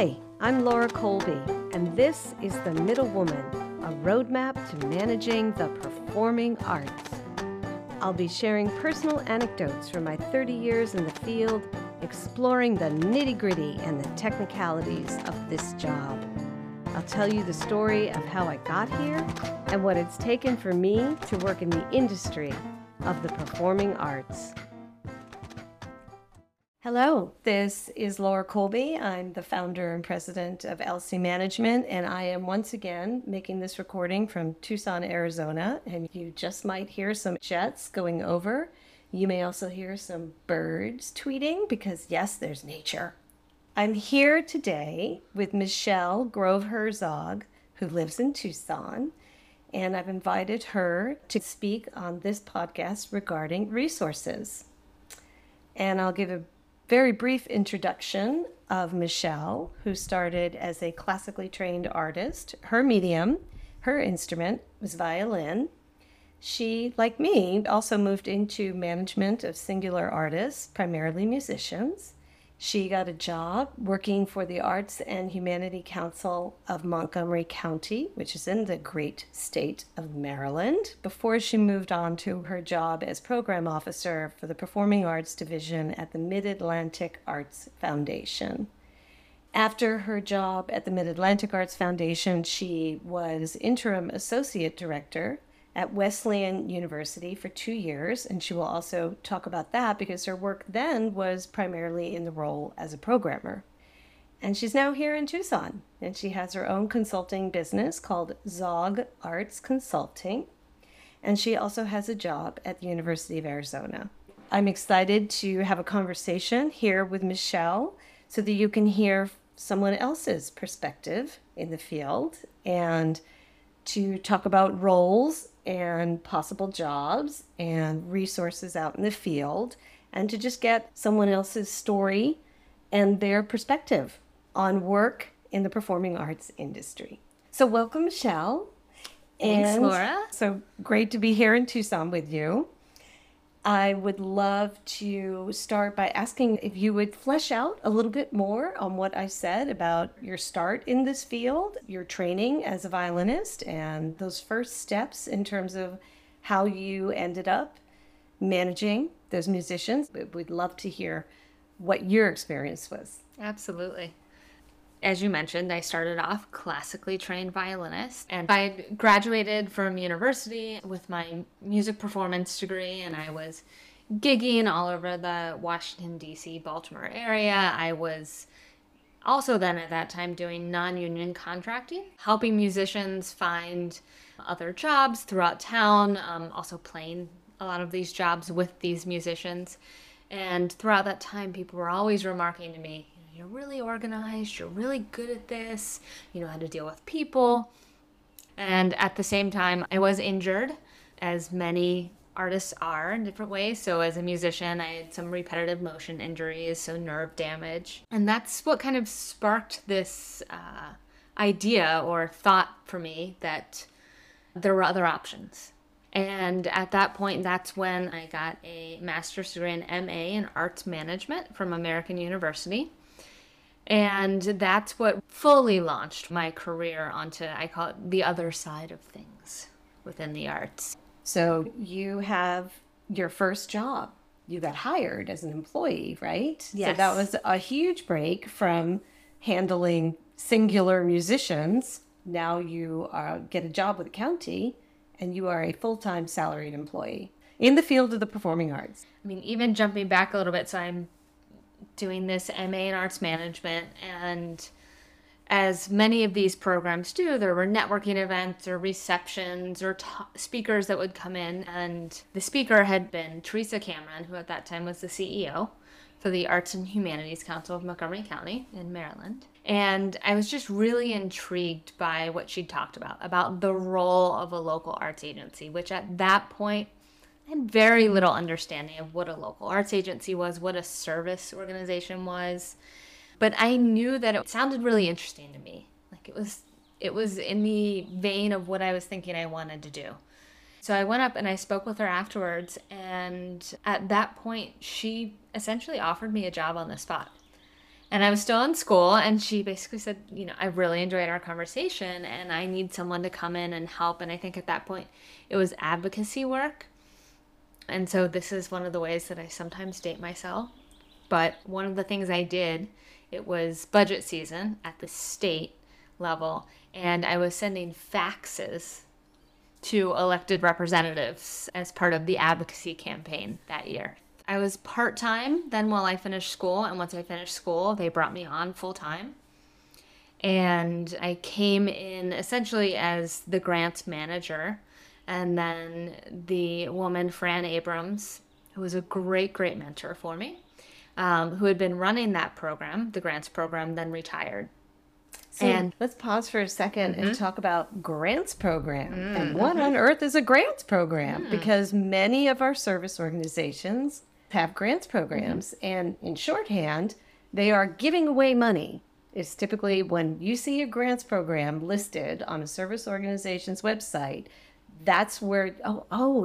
Hi, I'm Laura Colby, and this is The Middle Woman, a roadmap to managing the performing arts. I'll be sharing personal anecdotes from my 30 years in the field, exploring the nitty-gritty and the technicalities of this job. I'll tell you the story of how I got here and what it's taken for me to work in the industry of the performing arts. Hello, this is Laura Colby. I'm the founder and president of LC Management, and I am once again making this recording from Tucson, Arizona, and you just might hear some jets going over. You may also hear some birds tweeting because, yes, there's nature. I'm here today with Michelle Grove-Herzog, who lives in Tucson, and I've invited her to speak on this podcast regarding resources. And I'll give a very brief introduction of Michelle, who started as a classically trained artist. Her medium, her instrument, was violin. She, like me, also moved into management of singular artists, primarily musicians. She got a job working for the Arts and Humanity Council of Montgomery County, which is in the great state of Maryland, before she moved on to her job as program officer for the Performing Arts Division at the Mid-Atlantic Arts Foundation. After her job at the Mid-Atlantic Arts Foundation, she was interim associate director at Wesleyan University for 2 years, and she will also talk about that because her work then was primarily in the role as a programmer. And she's now here in Tucson, and she has her own consulting business called Zogg Arts Consulting, and she also has a job at the University of Arizona. I'm excited to have a conversation here with Michelle so that you can hear someone else's perspective in the field and to talk about roles and possible jobs and resources out in the field, and to just get someone else's story and their perspective on work in the performing arts industry. So welcome, Michelle. Thanks, Laura. So great to be here in Tucson with you. I would love to start by asking if you would flesh out a little bit more on what I said about your start in this field, your training as a violinist, and those first steps in terms of how you ended up managing those musicians. We'd love to hear what your experience was. Absolutely. As you mentioned, I started off classically trained violinist, and I graduated from university with my music performance degree, and I was gigging all over the Washington, D.C., Baltimore area. I was also then at that time doing non-union contracting, helping musicians find other jobs throughout town, also playing a lot of these jobs with these musicians. And throughout that time, people were always remarking to me, "You're really organized, you're really good at this, you know how to deal with people." And at the same time, I was injured, as many artists are in different ways. So as a musician, I had some repetitive motion injuries, so nerve damage. And that's what kind of sparked this idea or thought for me that there were other options. And at that point, that's when I got a master's degree and MA in arts management from American University. And that's what fully launched my career onto, I call it, the other side of things within the arts. So you have your first job. You got hired as an employee, right? Yes. So that was a huge break from handling singular musicians. Now you get a job with the county, and you are a full-time salaried employee in the field of the performing arts. I mean, even jumping back a little bit, so I'm doing this MA in arts management, and as many of these programs do, there were networking events or receptions or speakers that would come in, and the speaker had been Teresa Cameron, who at that time was the CEO for the Arts and Humanities Council of Montgomery County in Maryland. And I was just really intrigued by what she talked about the role of a local arts agency, which at that point had very little understanding of what a local arts agency was, what a service organization was. But I knew that it sounded really interesting to me. Like it was in the vein of what I was thinking I wanted to do. So I went up and I spoke with her afterwards. And at that point, she essentially offered me a job on the spot. and I was still in school, and she basically said, you know, I really enjoyed our conversation and I need someone to come in and help. And I think at that point it was advocacy work. And so this is one of the ways that I sometimes date myself. But one of the things I did, it was budget season at the state level, and I was sending faxes to elected representatives as part of the advocacy campaign that year. I was part-time then while I finished school, and once I finished school, they brought me on full-time. And I came in essentially as the grants manager, and then the woman, Fran Abrams, who was a great, great mentor for me, who had been running that program, the grants program, then retired. So and let's pause for a second and talk about grants program. And what on earth is a grants program? Because many of our service organizations have grants programs. And in shorthand, they are giving away money. It's typically when you see a grants program listed on a service organization's website, that's where,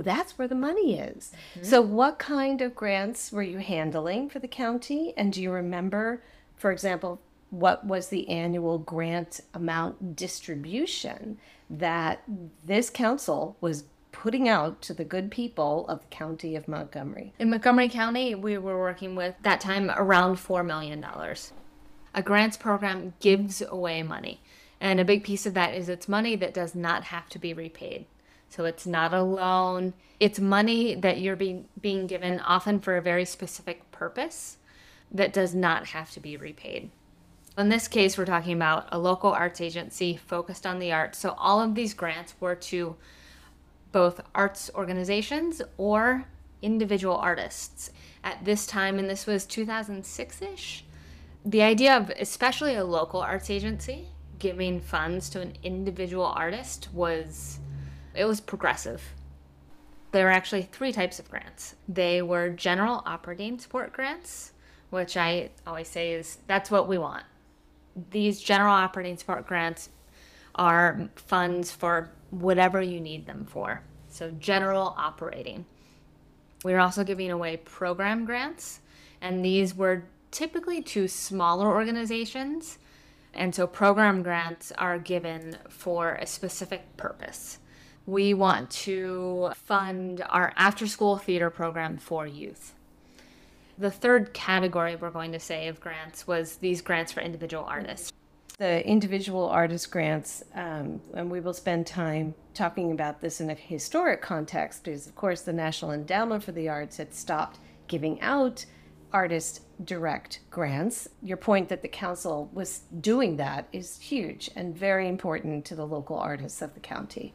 that's where the money is. So what kind of grants were you handling for the county? And do you remember, for example, what was the annual grant amount distribution that this council was putting out to the good people of the county of Montgomery? In Montgomery County, we were working with, that time, around $4 million. A grants program gives away money. And a big piece of that is it's money that does not have to be repaid. So it's not a loan. It's money that you're being given often for a very specific purpose that does not have to be repaid. In this case, we're talking about a local arts agency focused on the arts. So all of these grants were to both arts organizations or individual artists. At this time, and this was 2006-ish, the idea of especially a local arts agency giving funds to an individual artist was, it was progressive. There were actually three types of grants. They were general operating support grants, which I always say is, that's what we want. These general operating support grants are funds for whatever you need them for. So general operating. We were also giving away program grants, and these were typically to smaller organizations. And so program grants are given for a specific purpose. We want to fund our after-school theater program for youth. The third category we're going to say of grants was these grants for individual artists. The individual artist grants, and we will spend time talking about this in a historic context because, of course, the National Endowment for the Arts had stopped giving out artist direct grants. Your point that the council was doing that is huge and very important to the local artists of the county.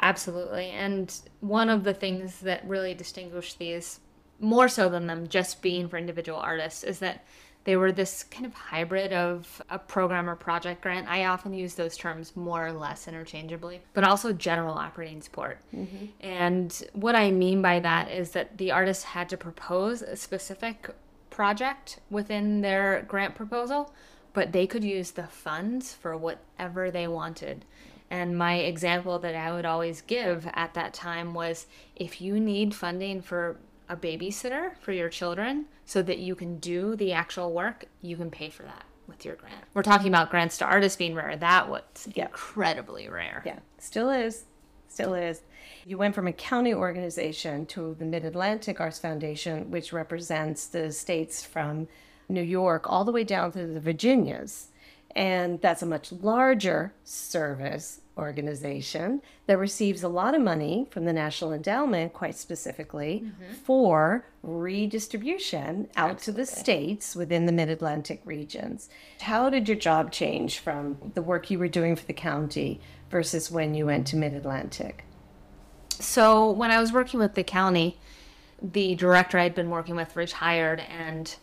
Absolutely. And one of the things that really distinguished these more so than them just being for individual artists is that they were this kind of hybrid of a program or project grant. I often use those terms more or less interchangeably, but also general operating support. And what I mean by that is that the artist had to propose a specific project within their grant proposal, but they could use the funds for whatever they wanted. And my example that I would always give at that time was, if you need funding for a babysitter for your children so that you can do the actual work, you can pay for that with your grant. We're talking about grants to artists being rare. That was incredibly rare. Yeah, still is. Still is. You went from a county organization to the Mid-Atlantic Arts Foundation, which represents the states from New York all the way down to the Virginias. And that's a much larger service organization that receives a lot of money from the National Endowment, quite specifically, for redistribution out to the states within the Mid-Atlantic regions. How did your job change from the work you were doing for the county versus when you went to Mid-Atlantic? So when I was working with the county, the director I'd been working with retired, and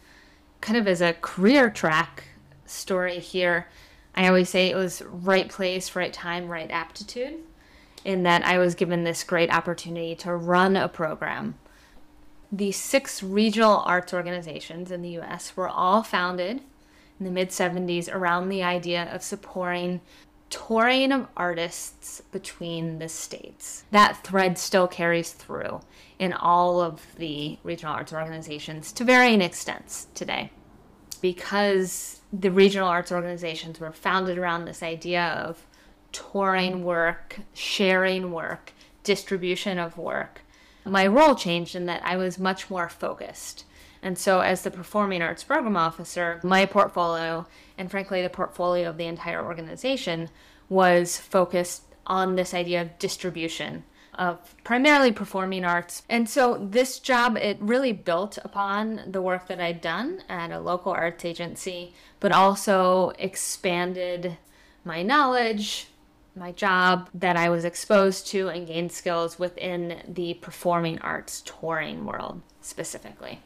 kind of as a career track story here, I always say it was right place, right time, right aptitude, in that I was given this great opportunity to run a program. The six regional arts organizations in the U.S. were all founded in the mid-'70s around the idea of supporting touring of artists between the states. That thread still carries through in all of the regional arts organizations to varying extents today. because the regional arts organizations were founded around this idea of touring work, sharing work, distribution of work, my role changed in that I was much more focused. And so as the Performing Arts Program Officer, my portfolio, and frankly the portfolio of the entire organization, was focused on this idea of distribution of primarily performing arts. And so this job, it really built upon the work that I'd done at a local arts agency, but also expanded my knowledge, my job that I was exposed to, and gained skills within the performing arts touring world specifically.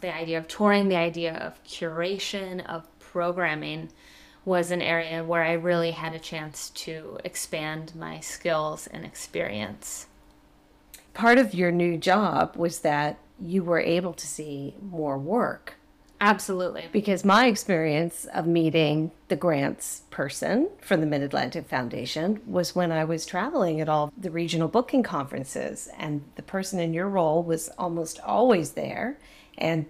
The idea of touring, the idea of curation, of programming was an area where I really had a chance to expand my skills and experience. Part of your new job was that you were able to see more work. Absolutely. Because my experience of meeting the grants person from the Mid-Atlantic Foundation was when I was traveling at all the regional booking conferences, and the person in your role was almost always there, and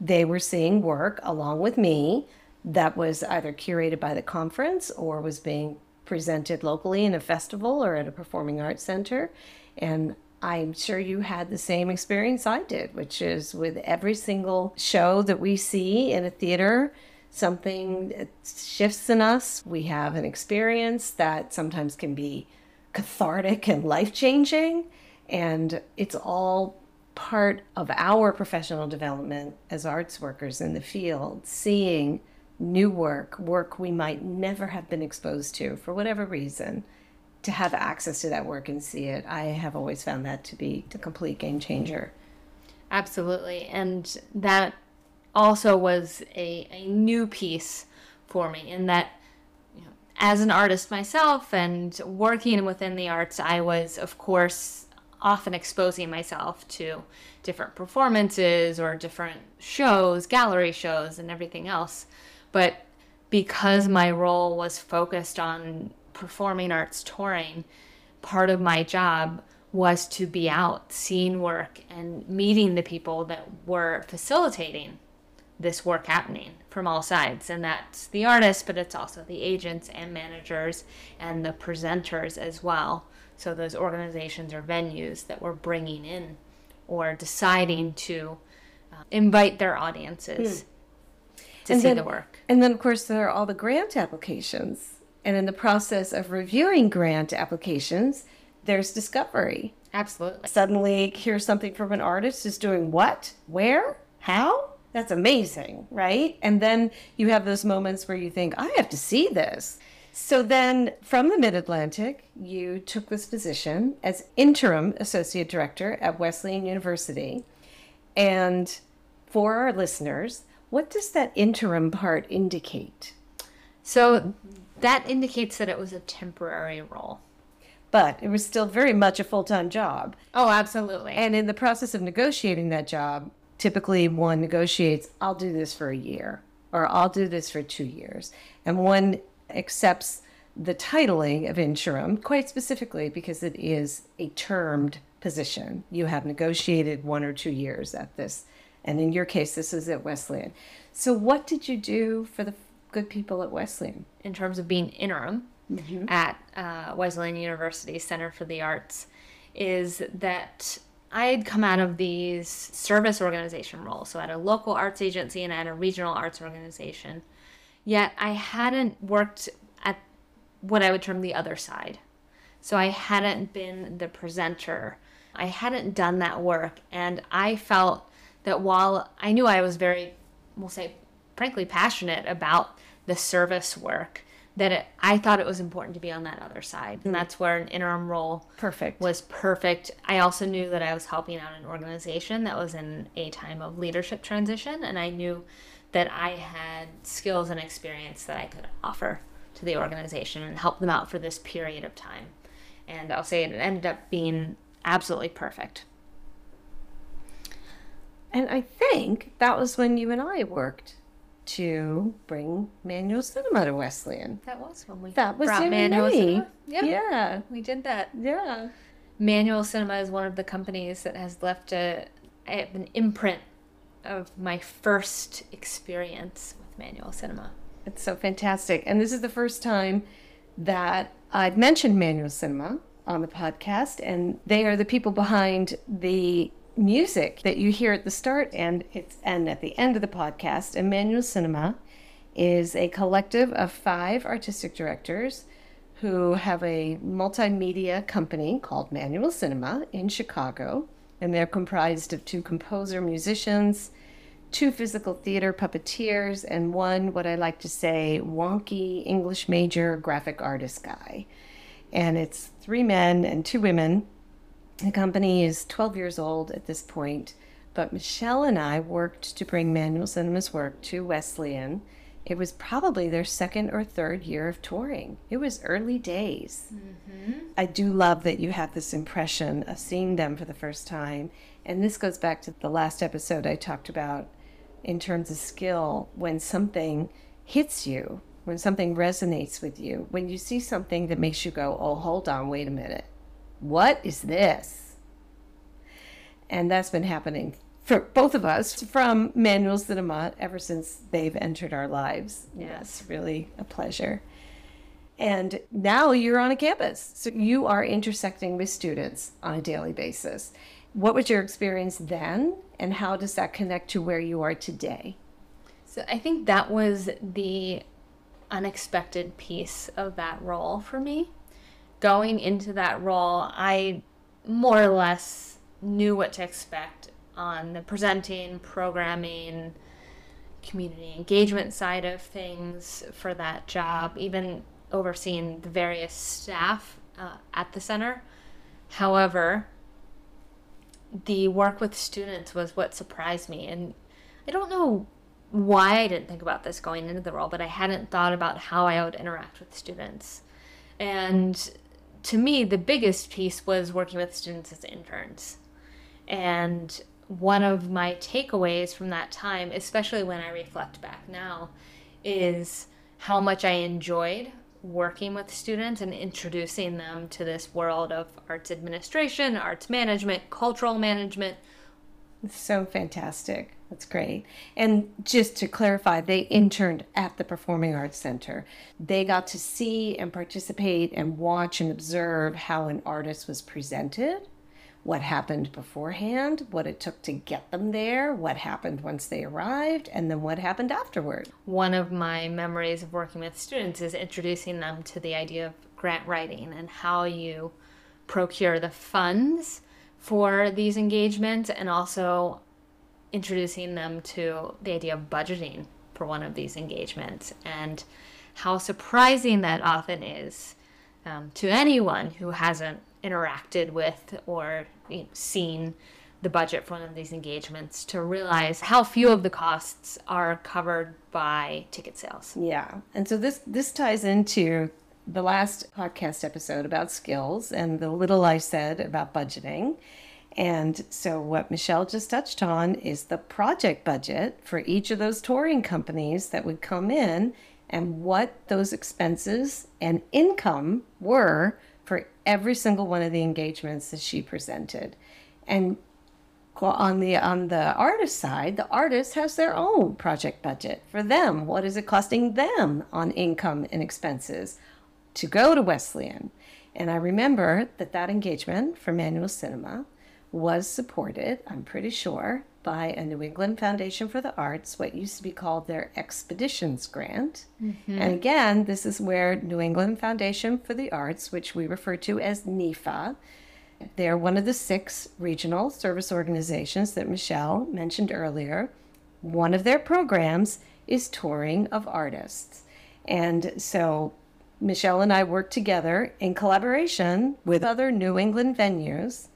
they were seeing work along with me that was either curated by the conference or was being presented locally in a festival or at a performing arts center. And I'm sure you had the same experience I did, which is with every single show that we see in a theater, something shifts in us. We have an experience that sometimes can be cathartic and life-changing, and it's all part of our professional development as arts workers in the field, seeing new work, work we might never have been exposed to for whatever reason, to have access to that work and see it. I have always found that to be a complete game changer. Absolutely. And that also was a new piece for me in that, you know, as an artist myself and working within the arts, I was, of course, often exposing myself to different performances or different shows, gallery shows and everything else. But because my role was focused on performing arts touring, part of my job was to be out, seeing work and meeting the people that were facilitating this work happening from all sides. And that's the artists, but it's also the agents and managers and the presenters as well. So those organizations or venues that were bringing in or deciding to invite their audiences to see the work. And then, of course, there are all the grant applications. And in the process of reviewing grant applications, there's discovery. Absolutely. Suddenly, here's something from an artist who's doing what, where, how? That's amazing, right? And then you have those moments where you think, I have to see this. So then from the Mid-Atlantic, you took this position as interim associate director at Wesleyan University. And for our listeners, what does that interim part indicate? So that indicates that it was a temporary role. But it was still very much a full-time job. Oh, absolutely. And in the process of negotiating that job, typically one negotiates, I'll do this for a year, or I'll do this for 2 years. And one accepts the titling of interim quite specifically because it is a termed position. You have negotiated 1 or 2 years at this. And in your case, this is at Wesleyan. So what did you do for the good people at Wesleyan? In terms of being interim at Wesleyan University Center for the Arts is that I had come out of these service organization roles. So at a local arts agency and at a regional arts organization. Yet I hadn't worked at what I would term the other side. So I hadn't been the presenter. I hadn't done that work. And I felt that while I knew I was very, we'll say, frankly passionate about the service work, that I thought it was important to be on that other side. And that's where an interim role was perfect. I also knew that I was helping out an organization that was in a time of leadership transition. And I knew that I had skills and experience that I could offer to the organization and help them out for this period of time. And I'll say it ended up being absolutely perfect. And I think that was when you and I worked to bring Manual Cinema to Wesleyan. That was when we brought Manual Cinema. Yep. Yeah. We did that. Yeah. Manual Cinema is one of the companies that has left an imprint of my first experience with Manual Cinema. It's so fantastic. And this is the first time that I've mentioned Manual Cinema on the podcast, and they are the people behind the music that you hear at the start and at the end of the podcast. And Manual Cinema is a collective of 5 artistic directors who have a multimedia company called Manual Cinema in Chicago, and they're comprised of 2 composer musicians, 2 physical theater puppeteers, and 1, what I like to say, wonky English major graphic artist guy. And it's 3 men and 2 women. The company is 12 years old at this point, but Michelle and I worked to bring Manual Cinema's work to Wesleyan. It was probably their 2nd or 3rd year of touring. It was early days. Mm-hmm. I do love that you have this impression of seeing them for the first time. And this goes back to the last episode I talked about in terms of skill. When something hits you, when something resonates with you, when you see something that makes you go, oh, hold on, wait a minute. What is this? And that's been happening for both of us from Manual Cinema ever since they've entered our lives. Yes, really a pleasure. And now you're on a campus, so you are intersecting with students on a daily basis. What was your experience then, and how does that connect to where you are today? So I think that was the unexpected piece of that role for me. Going into that role, I more or less knew what to expect on the presenting, programming, community engagement side of things for that job, even overseeing the various staff at the center. However, the work with students was what surprised me. And I don't know why I didn't think about this going into the role, but I hadn't thought about how I would interact with students. And to me, the biggest piece was working with students as interns. And one of my takeaways from that time, especially when I reflect back now, is how much I enjoyed working with students and introducing them to this world of arts administration, arts management, cultural management. It's so fantastic. That's great. And just to clarify, they interned at the Performing Arts Center. They got to see and participate and watch and observe how an artist was presented, what happened beforehand, what it took to get them there, what happened once they arrived, and then what happened afterward. One of my memories of working with students is introducing them to the idea of grant writing and how you procure the funds for these engagements, and also introducing them to the idea of budgeting for one of these engagements and how surprising that often is to anyone who hasn't interacted with or seen the budget for one of these engagements, to realize how few of the costs are covered by ticket sales. Yeah. And so this ties into the last podcast episode about skills and the little I said about budgeting. And so what Michelle just touched on is the project budget for each of those touring companies that would come in and what those expenses and income were for every single one of the engagements that she presented. And on the artist side, the artist has their own project budget for them. What is it costing them on income and expenses to go to Wesleyan? And I remember that engagement for Manual Cinema was supported, I'm pretty sure, by a New England Foundation for the Arts, what used to be called their Expeditions Grant. Mm-hmm. And again, this is where New England Foundation for the Arts, which we refer to as NEFA, they're one of the 6 regional service organizations that Michelle mentioned earlier. One of their programs is touring of artists. And so Michelle and I worked together in collaboration with other New England venues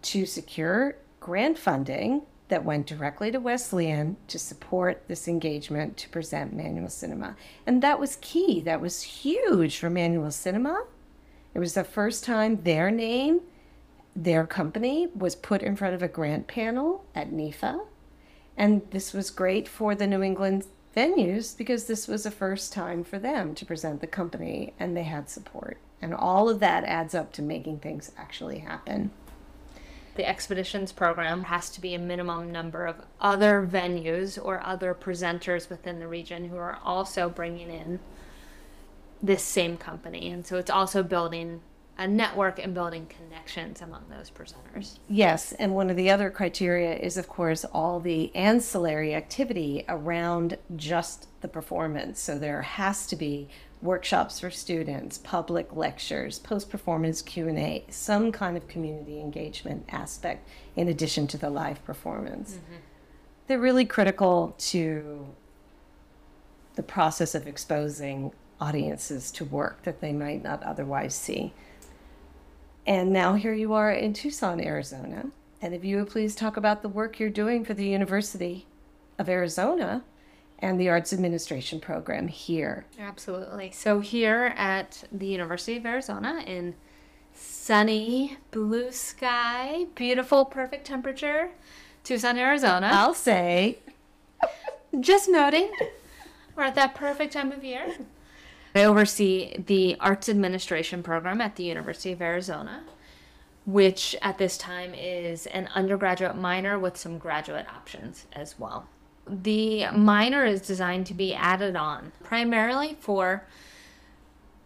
to secure grant funding that went directly to Wesleyan to support this engagement to present Manual Cinema. And that was key. That was huge for Manual Cinema. It was the first time their name, their company, was put in front of a grant panel at NEFA. And this was great for the New England venues because this was the first time for them to present the company, and they had support. And all of that adds up to making things actually happen. the expeditions program has to be a minimum number of other venues or other presenters within the region who are also bringing in this same company. And so it's also building a network and building connections among those presenters. Yes, and one of the other criteria is, of course, all the ancillary activity around just the performance. So there has to be workshops for students, public lectures, post-performance Q&A, some kind of community engagement aspect in addition to the live performance. Mm-hmm. They're really critical to the process of exposing audiences to work that they might not otherwise see. And now here you are in Tucson, Arizona. And if you would please talk about the work you're doing for the University of Arizona and the Arts Administration program here. Absolutely. So here at the University of Arizona in sunny, blue sky, beautiful, perfect temperature, Tucson, Arizona. I'll say. Just noting, we're at that perfect time of year. I oversee the Arts Administration program at the University of Arizona, which at this time is an undergraduate minor with some graduate options as well. The minor is designed to be added on primarily for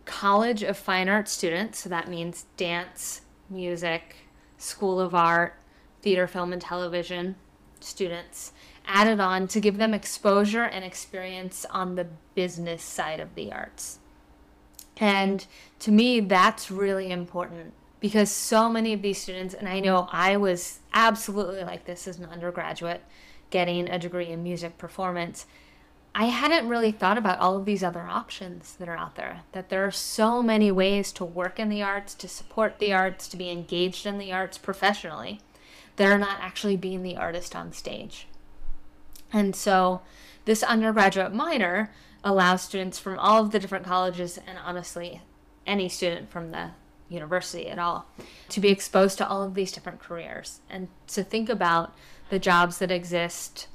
College of Fine Arts students, so that means dance, music, School of Art, theater, film, and television students, added on to give them exposure and experience on the business side of the arts. And to me, that's really important because so many of these students, and I know I was absolutely like this as an undergraduate getting a degree in music performance, I hadn't really thought about all of these other options that are out there, that there are so many ways to work in the arts, to support the arts, to be engaged in the arts professionally, that are not actually being the artist on stage. And so this undergraduate minor allows students from all of the different colleges, and honestly, any student from the university at all, to be exposed to all of these different careers and to think about the jobs that exist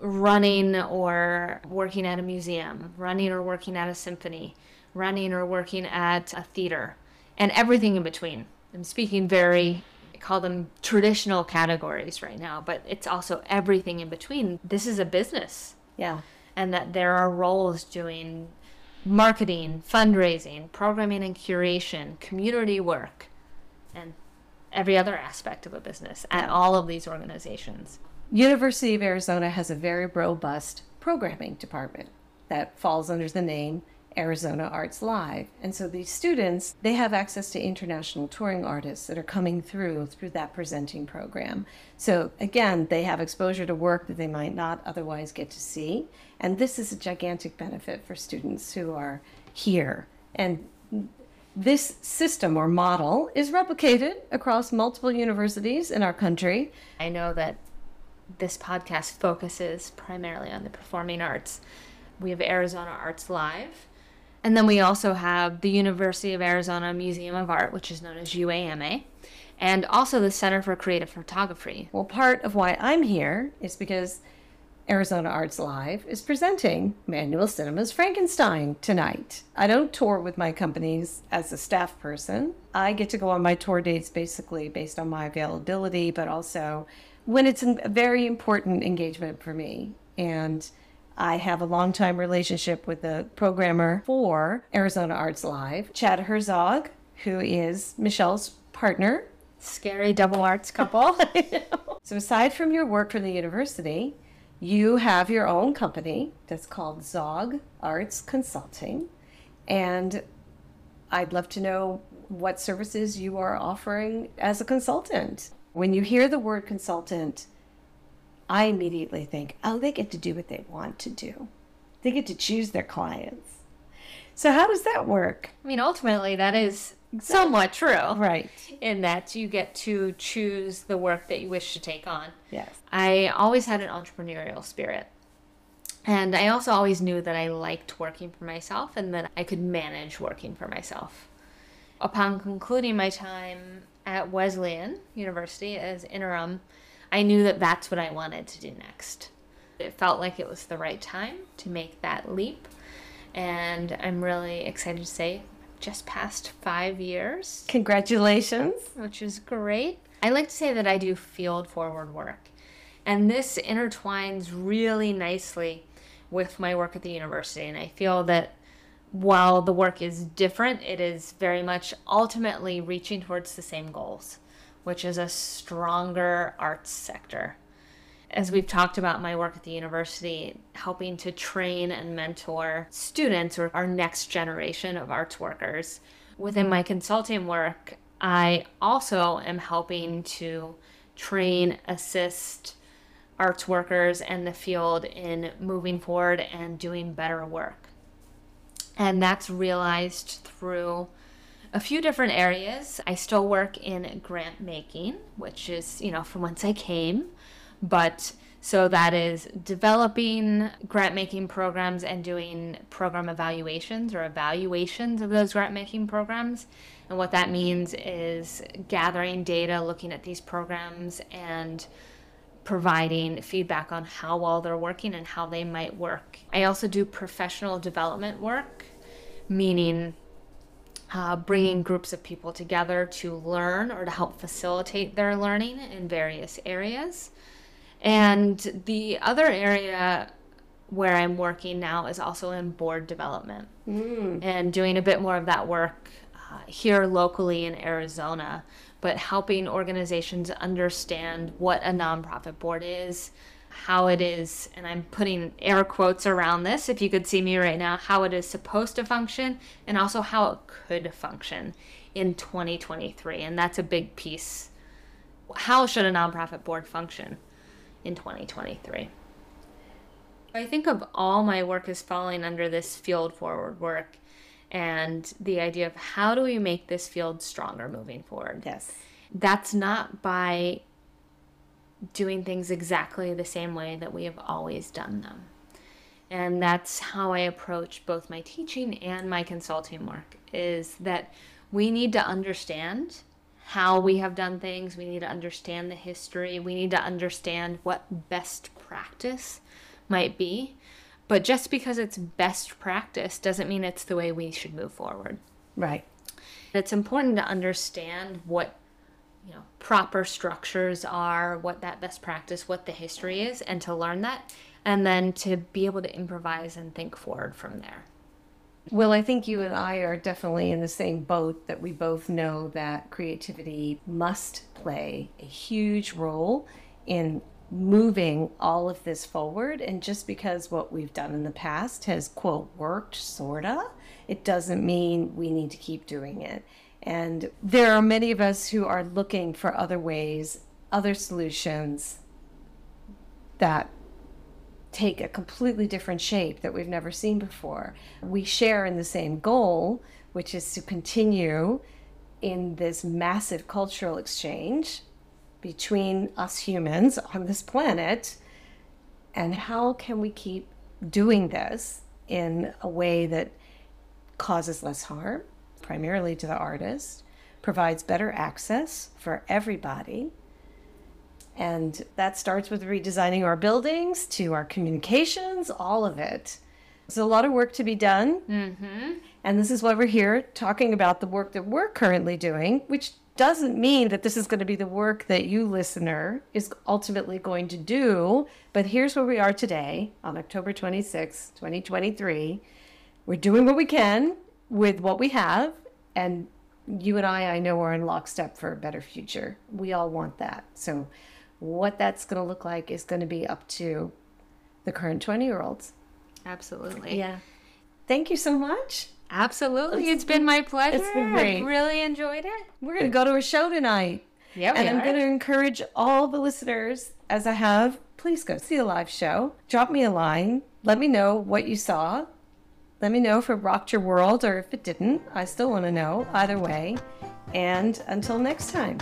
running or working at a museum, running or working at a symphony, running or working at a theater, and everything in between. I'm speaking very call them traditional categories right now, but it's also everything in between. This is a business. Yeah. And that there are roles doing marketing, fundraising, programming and curation, community work, and every other aspect of a business at all of these organizations. University of Arizona has a very robust programming department that falls under the name Arizona Arts Live. And so these students, they have access to international touring artists that are coming through that presenting program. So again, they have exposure to work that they might not otherwise get to see. And this is a gigantic benefit for students who are here. And this system or model is replicated across multiple universities in our country. I know that this podcast focuses primarily on the performing arts. We have Arizona Arts Live. And then we also have the University of Arizona Museum of Art, which is known as UAMA, and also the Center for Creative Photography. Well, part of why I'm here is because Arizona Arts Live is presenting Manual Cinema's Frankenstein tonight. I don't tour with my companies as a staff person. I get to go on my tour dates basically based on my availability, but also when it's a very important engagement for me. And I have a long-time relationship with the programmer for Arizona Arts Live, Chad Herzog, who is Michelle's partner. Scary double arts couple. So aside from your work for the university, you have your own company that's called Zogg Arts Consulting. And I'd love to know what services you are offering as a consultant. When you hear the word consultant, I immediately think, oh, they get to do what they want to do. They get to choose their clients. So how does that work? I mean, ultimately, that is somewhat true. Right. In that you get to choose the work that you wish to take on. Yes. I always had an entrepreneurial spirit. And I also always knew that I liked working for myself and that I could manage working for myself. Upon concluding my time at Wesleyan University as interim, I knew that that's what I wanted to do next. It felt like it was the right time to make that leap. And I'm really excited to say I've just passed 5 years. Congratulations. Which is great. I like to say that I do field forward work, and this intertwines really nicely with my work at the university. And I feel that while the work is different, it is very much ultimately reaching towards the same goals, which is a stronger arts sector. As we've talked about, my work at the university, helping to train and mentor students or our next generation of arts workers. Within my consulting work, I also am helping to train, assist arts workers and the field in moving forward and doing better work. And that's realized through a few different areas. I still work in grant making, which is, from whence I came. But so that is developing grant making programs and doing program evaluations or evaluations of those grant making programs. And what that means is gathering data, looking at these programs and providing feedback on how well they're working and how they might work. I also do professional development work, meaning bringing groups of people together to learn or to help facilitate their learning in various areas. And the other area where I'm working now is also in board development and doing a bit more of that work here locally in Arizona, but helping organizations understand what a nonprofit board is, how it is, and I'm putting air quotes around this if you could see me right now, how it is supposed to function and also how it could function in 2023. And that's a big piece. How should a nonprofit board function in 2023. I think of all my work as falling under this field forward work and the idea of how do we make this field stronger moving forward. Yes. That's not by doing things exactly the same way that we have always done them. And that's how I approach both my teaching and my consulting work, is that we need to understand how we have done things. We need to understand the history. We need to understand what best practice might be. But just because it's best practice doesn't mean it's the way we should move forward. Right. It's important to understand what proper structures are, what that best practice, what the history is, and to learn that, and then to be able to improvise and think forward from there. Well, I think you and I are definitely in the same boat, that we both know that creativity must play a huge role in moving all of this forward. And just because what we've done in the past has, quote, worked, sorta, it doesn't mean we need to keep doing it. And there are many of us who are looking for other ways, other solutions that take a completely different shape that we've never seen before. We share in the same goal, which is to continue in this massive cultural exchange between us humans on this planet. And how can we keep doing this in a way that causes less harm, primarily to the artist, provides better access for everybody? And that starts with redesigning our buildings, to our communications, all of it. There's a lot of work to be done. Mm-hmm. And this is why we're here talking about the work that we're currently doing, which doesn't mean that this is going to be the work that you, listener, is ultimately going to do. But here's where we are today on October 26, 2023. We're doing what we can with what we have. And you and I know, are in lockstep for a better future. We all want that. So what that's going to look like is going to be up to the current 20-year-olds. Absolutely. Yeah. Thank you so much. Absolutely. It's been my pleasure. It's been great. I really enjoyed it. We're going to go to a show tonight. Yeah, and I'm going to encourage all the listeners, as I have, please go see a live show. Drop me a line. Let me know what you saw. Let me know if it rocked your world or if it didn't. I still want to know either way. And until next time.